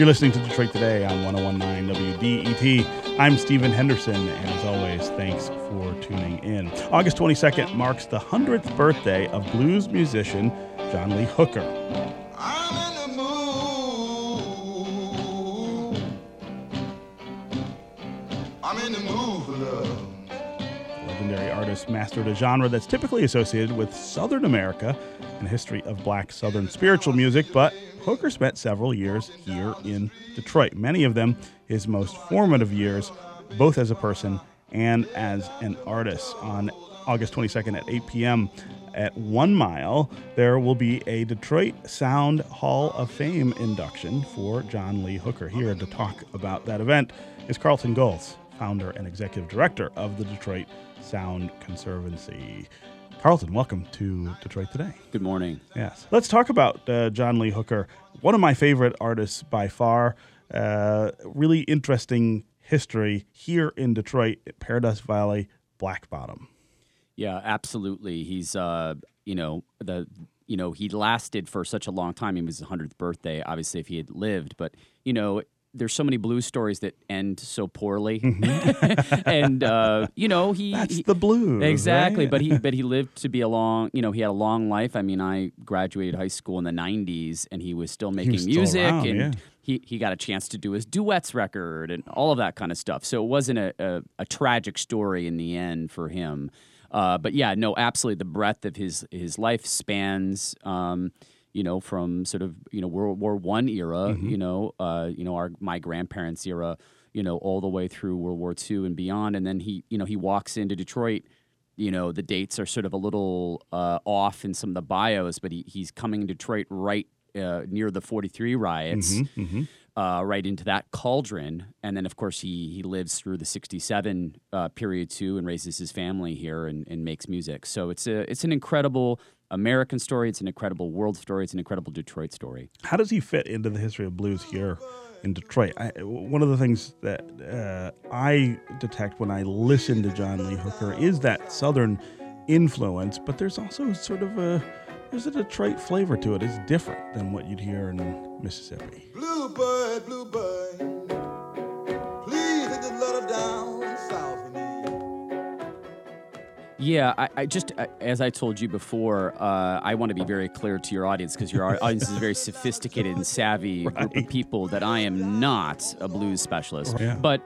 You're listening to Detroit Today on 101.9 WDET. I'm Stephen Henderson, and as always, thanks for tuning in. August 22nd marks the 100th birthday of blues musician John Lee Hooker. I'm in the mood for love. The legendary artist mastered a genre that's typically associated with Southern America and a history of black Southern spiritual music, but Hooker spent several years here in Detroit, many of them his most formative years, both as a person and as an artist. On August 22nd at 8 p.m. at One Mile, there will be a Detroit Sound Hall of Fame induction for John Lee Hooker. Here to talk about that event is Carleton Gholz, founder and executive director of the Detroit Sound Conservancy. Carleton, welcome to Detroit Today. Good morning. Yes. Let's talk about John Lee Hooker, one of my favorite artists by far. Really interesting history here in Detroit, Paradise Valley, Black Bottom. Yeah, absolutely. He's, he lasted for such a long time. It was his 100th birthday, obviously, if he had lived. But, you know, there's so many blues stories that end so poorly. And, he... That's the blues. Exactly. Right? But he lived to be a long... You know, he had a long life. I mean, I graduated high school in the 90s, and he was still making music. Around, and yeah. He got a chance to do his duets record and all of that kind of stuff. So it wasn't a tragic story in the end for him. But yeah, no, absolutely. The breadth of his life spans... from sort of, World War I era, mm-hmm. my grandparents' era, all the way through World War II and beyond. And then he walks into Detroit, the dates are sort of a little off in some of the bios, but he's coming to Detroit right near the 43 riots, mm-hmm, mm-hmm. Right into that cauldron. And then, of course, he lives through the 67 period too and raises his family here and makes music. So it's an incredible... American story. It's an incredible world story. It's an incredible Detroit story. How does he fit into the history of blues here in Detroit? One of the things that I detect when I listen to John Lee Hooker is that Southern influence, but there's also sort of a Detroit flavor to it. It's different than what you'd hear in Mississippi. Bluebird, bluebird, please let the love down south. Yeah, I just, as I told you before, I want to be very clear to your audience because your audience is a very sophisticated and savvy group of people that I am not a blues specialist. Yeah. But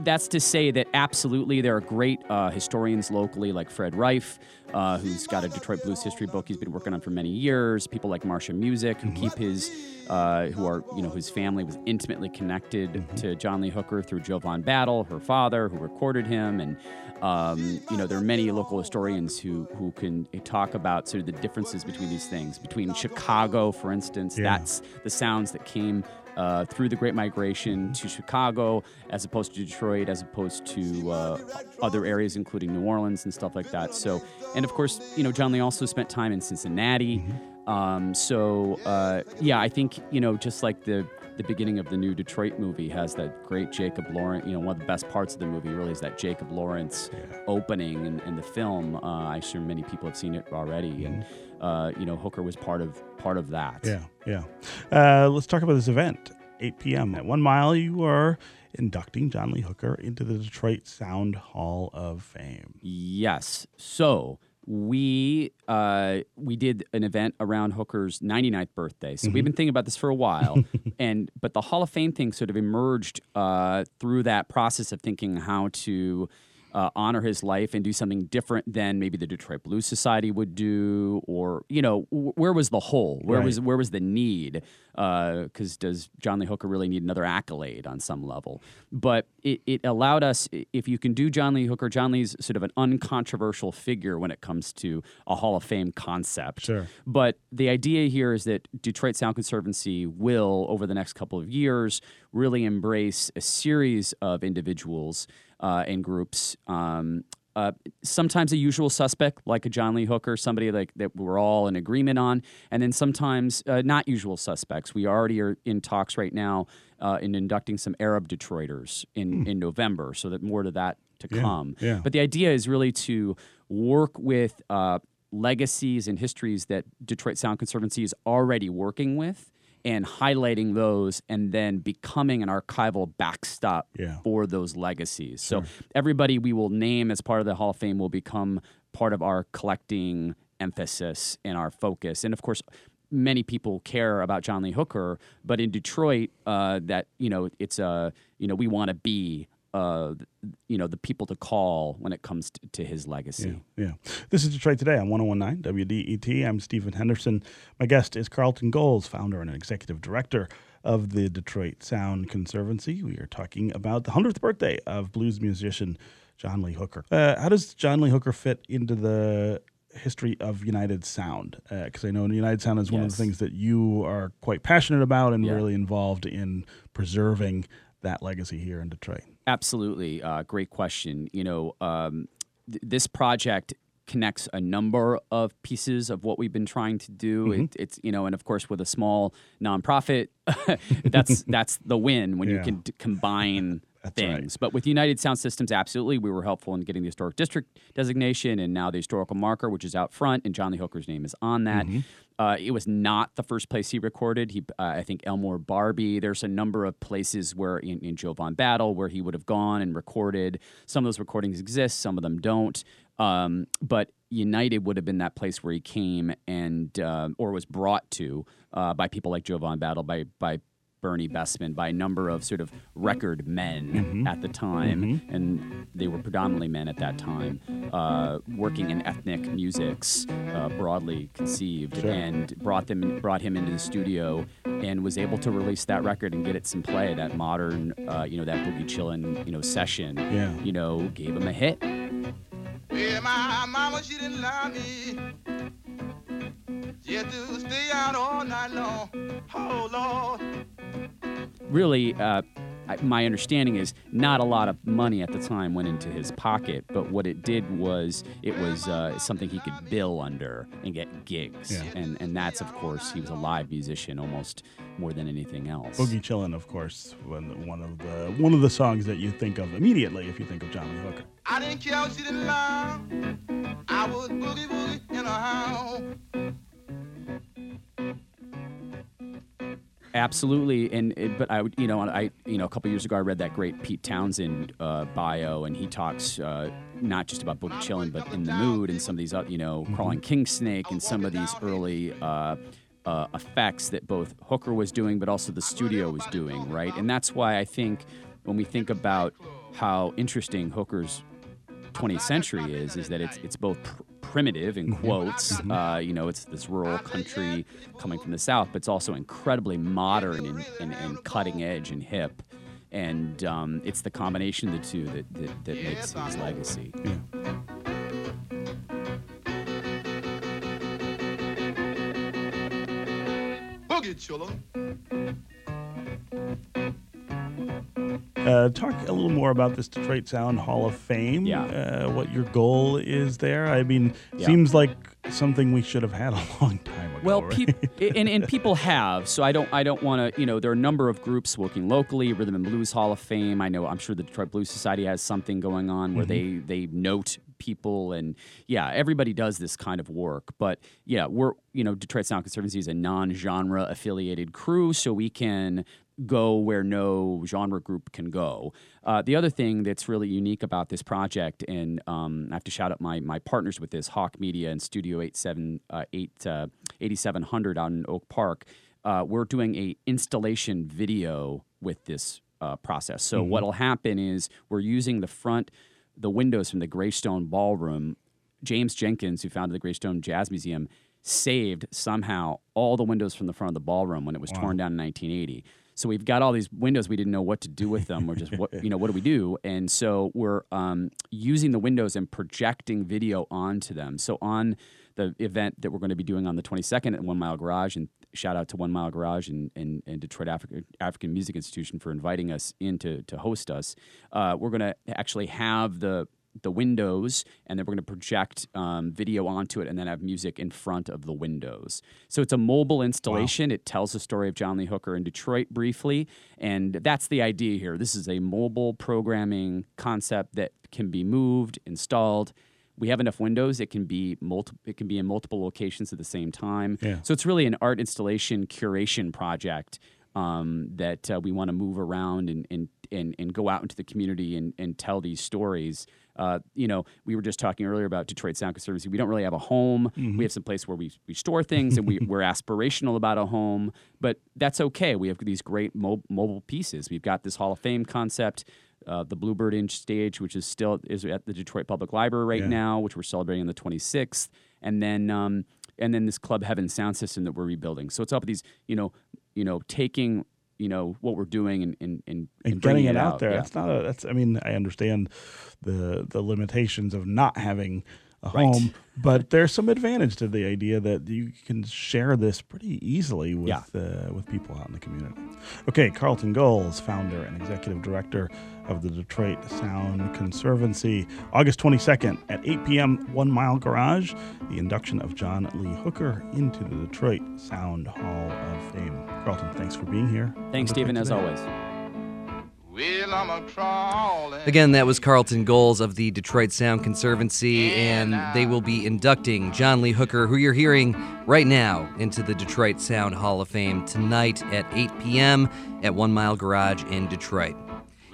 that's to say that absolutely there are great historians locally like Fred Reif, who's got a Detroit blues history book he's been working on for many years. People like Marsha Music who keep his, whose family was intimately connected mm-hmm. to John Lee Hooker through Joe Von Battle, her father, who recorded him, and there are many local historians who can talk about sort of the differences between these things. Between Chicago, for instance, yeah. That's the sounds that came through the Great Migration to Chicago, as opposed to Detroit, as opposed to other areas, including New Orleans and stuff like that. So, and of course, John Lee also spent time in Cincinnati. Mm-hmm. I think, just like the beginning of the new Detroit movie has that great Jacob Lawrence, one of the best parts of the movie really is that Jacob Lawrence opening in the film. I'm sure many people have seen it already, mm-hmm. and Hooker was part of that. Yeah. Let's talk about this event, 8 p.m. at One Mile. You are inducting John Lee Hooker into the Detroit Sound Hall of Fame. Yes. So we did an event around Hooker's 99th birthday. So mm-hmm. we've been thinking about this for a while. But the Hall of Fame thing sort of emerged through that process of thinking how to honor his life and do something different than maybe the Detroit Blues Society would do, or, where was the hole? Where was the need? Because does John Lee Hooker really need another accolade on some level? But it allowed us, if you can do John Lee Hooker, John Lee's sort of an uncontroversial figure when it comes to a Hall of Fame concept. Sure. But the idea here is that Detroit Sound Conservancy will, over the next couple of years, really embrace a series of individuals and groups, sometimes a usual suspect like a John Lee Hooker, somebody like that we're all in agreement on, and then sometimes not usual suspects. We already are in talks right now in inducting some Arab Detroiters in November, so that more to that to come. Yeah. But the idea is really to work with legacies and histories that Detroit Sound Conservancy is already working with, and highlighting those and then becoming an archival backstop for those legacies. So everybody we will name as part of the Hall of Fame will become part of our collecting emphasis and our focus. And, of course, many people care about John Lee Hooker, but in Detroit, that, you know, it's a, you know, we want to be, you know, the people to call when it comes to his legacy. This is Detroit Today on 101.9 WDET. I'm Stephen Henderson. My guest is Carleton Gholz, founder and executive director of the Detroit Sound Conservancy. We are talking about the 100th birthday of blues musician John Lee Hooker. How does John Lee Hooker fit into the history of United Sound? Because I know United Sound is one of the things that you are quite passionate about and really involved in preserving that legacy here in Detroit. Absolutely. Great question. You know, this project connects a number of pieces of what we've been trying to do. It's, you know, and of course with a small nonprofit, that's the win when you can combine things. But with United Sound Systems, absolutely, we were helpful in getting the historic district designation and now the historical marker, which is out front, and John Lee Hooker's name is on that. It was not the first place he recorded. He, I think Elmore Barbee, there's a number of places where in Joe Von Battle where he would have gone and recorded. Some of those recordings exist, some of them don't. But United would have been that place where he came and or was brought to by people like Joe Von Battle, by Bernie Bestman, by a number of sort of record men at the time, and they were predominantly men at that time, working in ethnic musics, broadly conceived, and brought him into the studio and was able to release that record and get it some play. That modern, you know, that boogie chillin', you know, session, you know, gave him a hit. Yeah, my mama, she didn't love me. She had to stay out all night long. Oh, Lord. Really, my understanding is not a lot of money at the time went into his pocket, but what it did was it was something he could bill under and get gigs. And that's, of course, he was a live musician almost more than anything else. Boogie Chillin', of course, one of the songs that you think of immediately if you think of John Lee Hooker. I didn't care what she didn't love. I was boogie woogie in a house. Absolutely, but I would, a couple years ago I read that great Pete Townsend bio, and he talks not just about Boogie Chillin', but In the Mood and some of these, Crawling King Snake and some of these early effects that both Hooker was doing, but also the studio was doing, right? And that's why I think when we think about how interesting Hooker's 20th century is that it's both primitive in quotes, it's this rural country coming from the South, but it's also incredibly modern and cutting edge and hip, and it's the combination of the two that makes his legacy. Boogie Chillin'. Talk a little more about this Detroit Sound Hall of Fame, what your goal is there. I mean, seems like something we should have had a long time ago. Well, right? and people have, so I don't want to, there are a number of groups working locally, Rhythm and Blues Hall of Fame. I'm sure the Detroit Blues Society has something going on where they note people, and everybody does this kind of work, but we're, Detroit Sound Conservancy is a non-genre affiliated crew, so we can go where no genre group can go. The other thing that's really unique about this project, and I have to shout out my partners with this, Hawk Media and Studio 8700 out in Oak Park, we're doing a installation video with this process. So what'll happen is we're using the windows from the Greystone Ballroom. James Jenkins, who founded the Greystone Jazz Museum, saved somehow all the windows from the front of the ballroom when it was torn down in 1980. So we've got all these windows. We didn't know what to do with them. We're just, what do we do? And so we're using the windows and projecting video onto them. So on the event that we're going to be doing on the 22nd at One Mile Garage, and shout out to One Mile Garage and Detroit African Music Institution for inviting us in to host us, we're going to actually have the windows, and then we're going to project video onto it and then have music in front of the windows. So it's a mobile installation. Wow. It tells the story of John Lee Hooker in Detroit briefly, and that's the idea here. This is a mobile programming concept that can be moved, installed. we have enough windows. It can be in multiple locations at the same time. Yeah. So it's really an art installation curation project that we want to move around and go out into the community and tell these stories. You know, we were just talking earlier about Detroit Sound Conservancy. We don't really have a home. Mm-hmm. We have some place where we store things, and we're aspirational about a home, but that's okay. We have these great mobile pieces. We've got this Hall of Fame concept, the Bluebird Inch stage, which is at the Detroit Public Library right now, which we're celebrating on the 26th, and then this Club Heaven sound system that we're rebuilding. So it's all these, taking what we're doing and getting it out there. Yeah. I mean, I understand the limitations of not having a home, but there's some advantage to the idea that you can share this pretty easily with people out in the community. Okay, Carleton Gholz, founder and executive director of the Detroit Sound Conservancy. August 22nd at 8 p.m., One Mile Garage, the induction of John Lee Hooker into the Detroit Sound Hall of Fame. Carleton, thanks for being here. Thanks, Stephen, as always. Again, that was Carleton Gholz of the Detroit Sound Conservancy, and they will be inducting John Lee Hooker, who you're hearing right now, into the Detroit Sound Hall of Fame tonight at 8 p.m. at One Mile Garage in Detroit.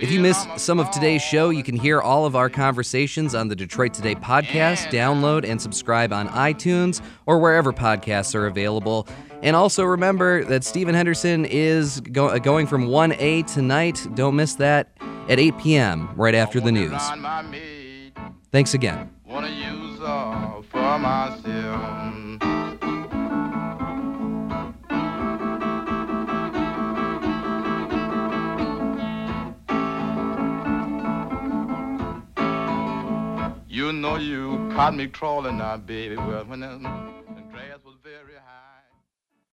If you missed some of today's show, you can hear all of our conversations on the Detroit Today podcast, download and subscribe on iTunes or wherever podcasts are available. And also remember that Stephen Henderson is going from 1A tonight. Don't miss that at 8 p.m. right after the news. Thanks again. You know you caught me crawling now, baby. Well, when